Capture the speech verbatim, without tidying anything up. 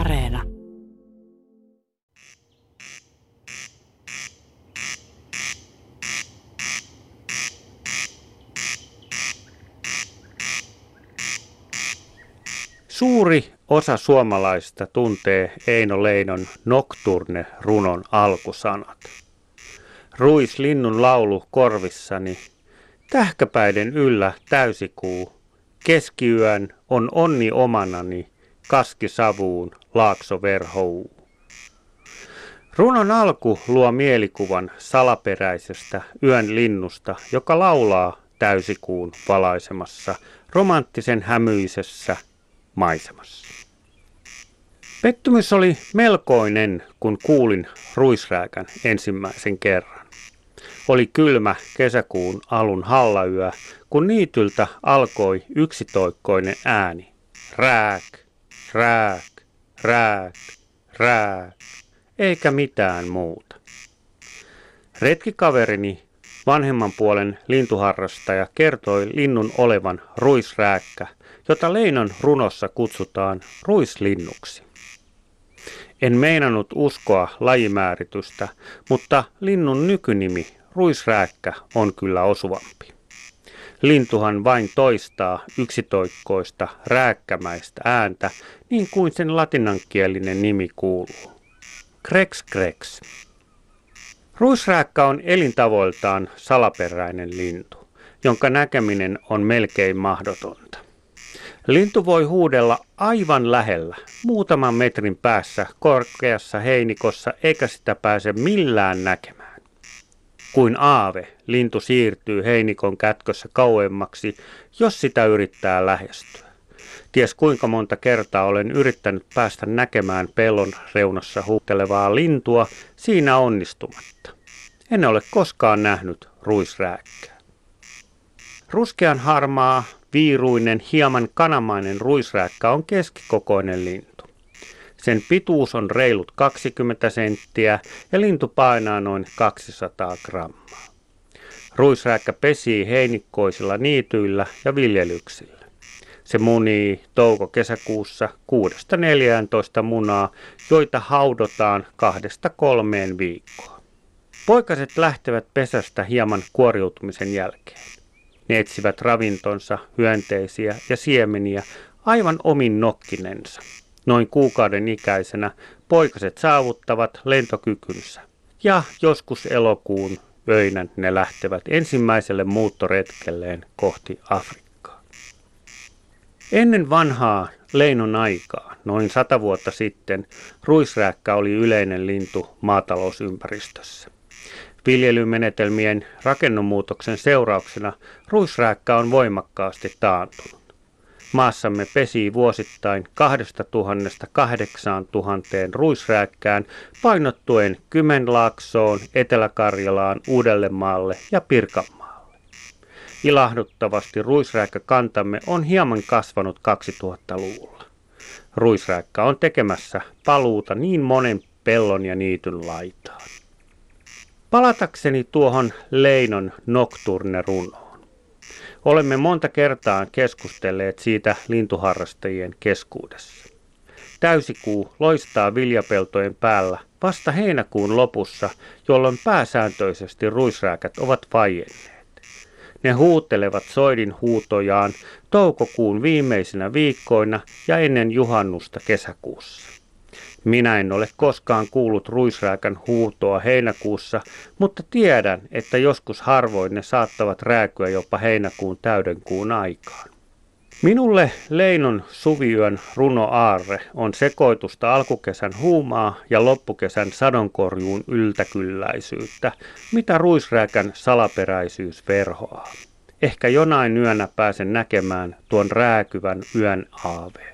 Areena. Suuri osa suomalaista tuntee Eino Leinon Nocturne-runon alkusanat. Ruislinnun laulu korvissani, tähkäpäiden yllä täysikuu, keskiyön on onni omanani, kaskisavuun laakso verhou. Runon alku luo mielikuvan salaperäisestä yön linnusta, joka laulaa täysikuun valaisemassa, romanttisen hämyisessä maisemassa. Pettymys oli melkoinen, kun kuulin Ruisrääkän ensimmäisen kerran. Oli kylmä kesäkuun alun hallayö, kun niityltä alkoi yksitoikkoinen ääni. Rääk, rääk, rääk, rääk, eikä mitään muuta. Retkikaverini, vanhemman puolen lintuharrastaja, kertoi linnun olevan ruisrääkkä, jota Leinon runossa kutsutaan ruislinnuksi. En meinannut uskoa lajimääritystä, mutta linnun nykynimi ruisrääkkä on kyllä osuvampi. Lintuhan vain toistaa yksitoikkoista rääkkämäistä ääntä, niin kuin sen latinankielinen nimi kuuluu. Kreks kreks. Ruisrääkkä on elintavoiltaan salaperäinen lintu, jonka näkeminen on melkein mahdotonta. Lintu voi huudella aivan lähellä, muutaman metrin päässä korkeassa heinikossa, eikä sitä pääse millään näkemään. Kuin aave, lintu siirtyy heinikon kätkössä kauemmaksi, jos sitä yrittää lähestyä. Ties kuinka monta kertaa olen yrittänyt päästä näkemään pellon reunassa huutelevaa lintua, siinä onnistumatta. En ole koskaan nähnyt ruisrääkkää. Ruskean harmaa, viiruinen, hieman kanamainen ruisrääkkä on keskikokoinen lintu. Sen pituus on reilut kaksikymmentä senttiä ja lintu painaa noin kaksisataa grammaa. Ruisrääkkä pesii heinikkoisilla niityillä ja viljelyksillä. Se munii touko-kesäkuussa kuudesta neljääntoista munaa, joita haudotaan kahdesta kolmeen viikkoa. Poikaset lähtevät pesästä hieman kuoriutumisen jälkeen. Ne etsivät ravintonsa, hyönteisiä ja siemeniä aivan omin nokkinensa. Noin kuukauden ikäisenä poikaset saavuttavat lentokykynsä ja joskus elokuun öinä ne lähtevät ensimmäiselle muuttoretkelleen kohti Afrikkaa. Ennen vanhaa Leinon aikaa, noin sata vuotta sitten, ruisrääkkä oli yleinen lintu maatalousympäristössä. Viljelymenetelmien rakennemuutoksen seurauksena ruisrääkkä on voimakkaasti taantunut. Maassamme pesii vuosittain kaksituhatta kahdeksaan tuhanteen ruisrääkkään painottuen Kymenlaaksoon, Etelä-Karjalaan, Uudellemaalle ja Pirkanmaalle. Ilahduttavasti ruisrääkkäkantamme on hieman kasvanut kaksituhattaluvulla. Ruisrääkkä on tekemässä paluuta niin monen pellon ja niityn laitaan. Palatakseni tuohon Leinon Nocturne-runoon. Olemme monta kertaa keskustelleet siitä lintuharrastajien keskuudessa. Täysikuu loistaa viljapeltojen päällä vasta heinäkuun lopussa, jolloin pääsääntöisesti ruisrääkät ovat vaienneet. Ne huutelevat soidin huutojaan toukokuun viimeisinä viikkoina ja ennen juhannusta kesäkuussa. Minä en ole koskaan kuullut ruisrääkän huutoa heinäkuussa, mutta tiedän, että joskus harvoin ne saattavat rääkyä jopa heinäkuun täydenkuun aikaan. Minulle Leinon suviyön runoaarre on sekoitusta alkukesän huumaa ja loppukesän sadonkorjuun yltäkylläisyyttä, mitä ruisrääkän salaperäisyys verhoaa. Ehkä jonain yönä pääsen näkemään tuon rääkyvän yön aaveen.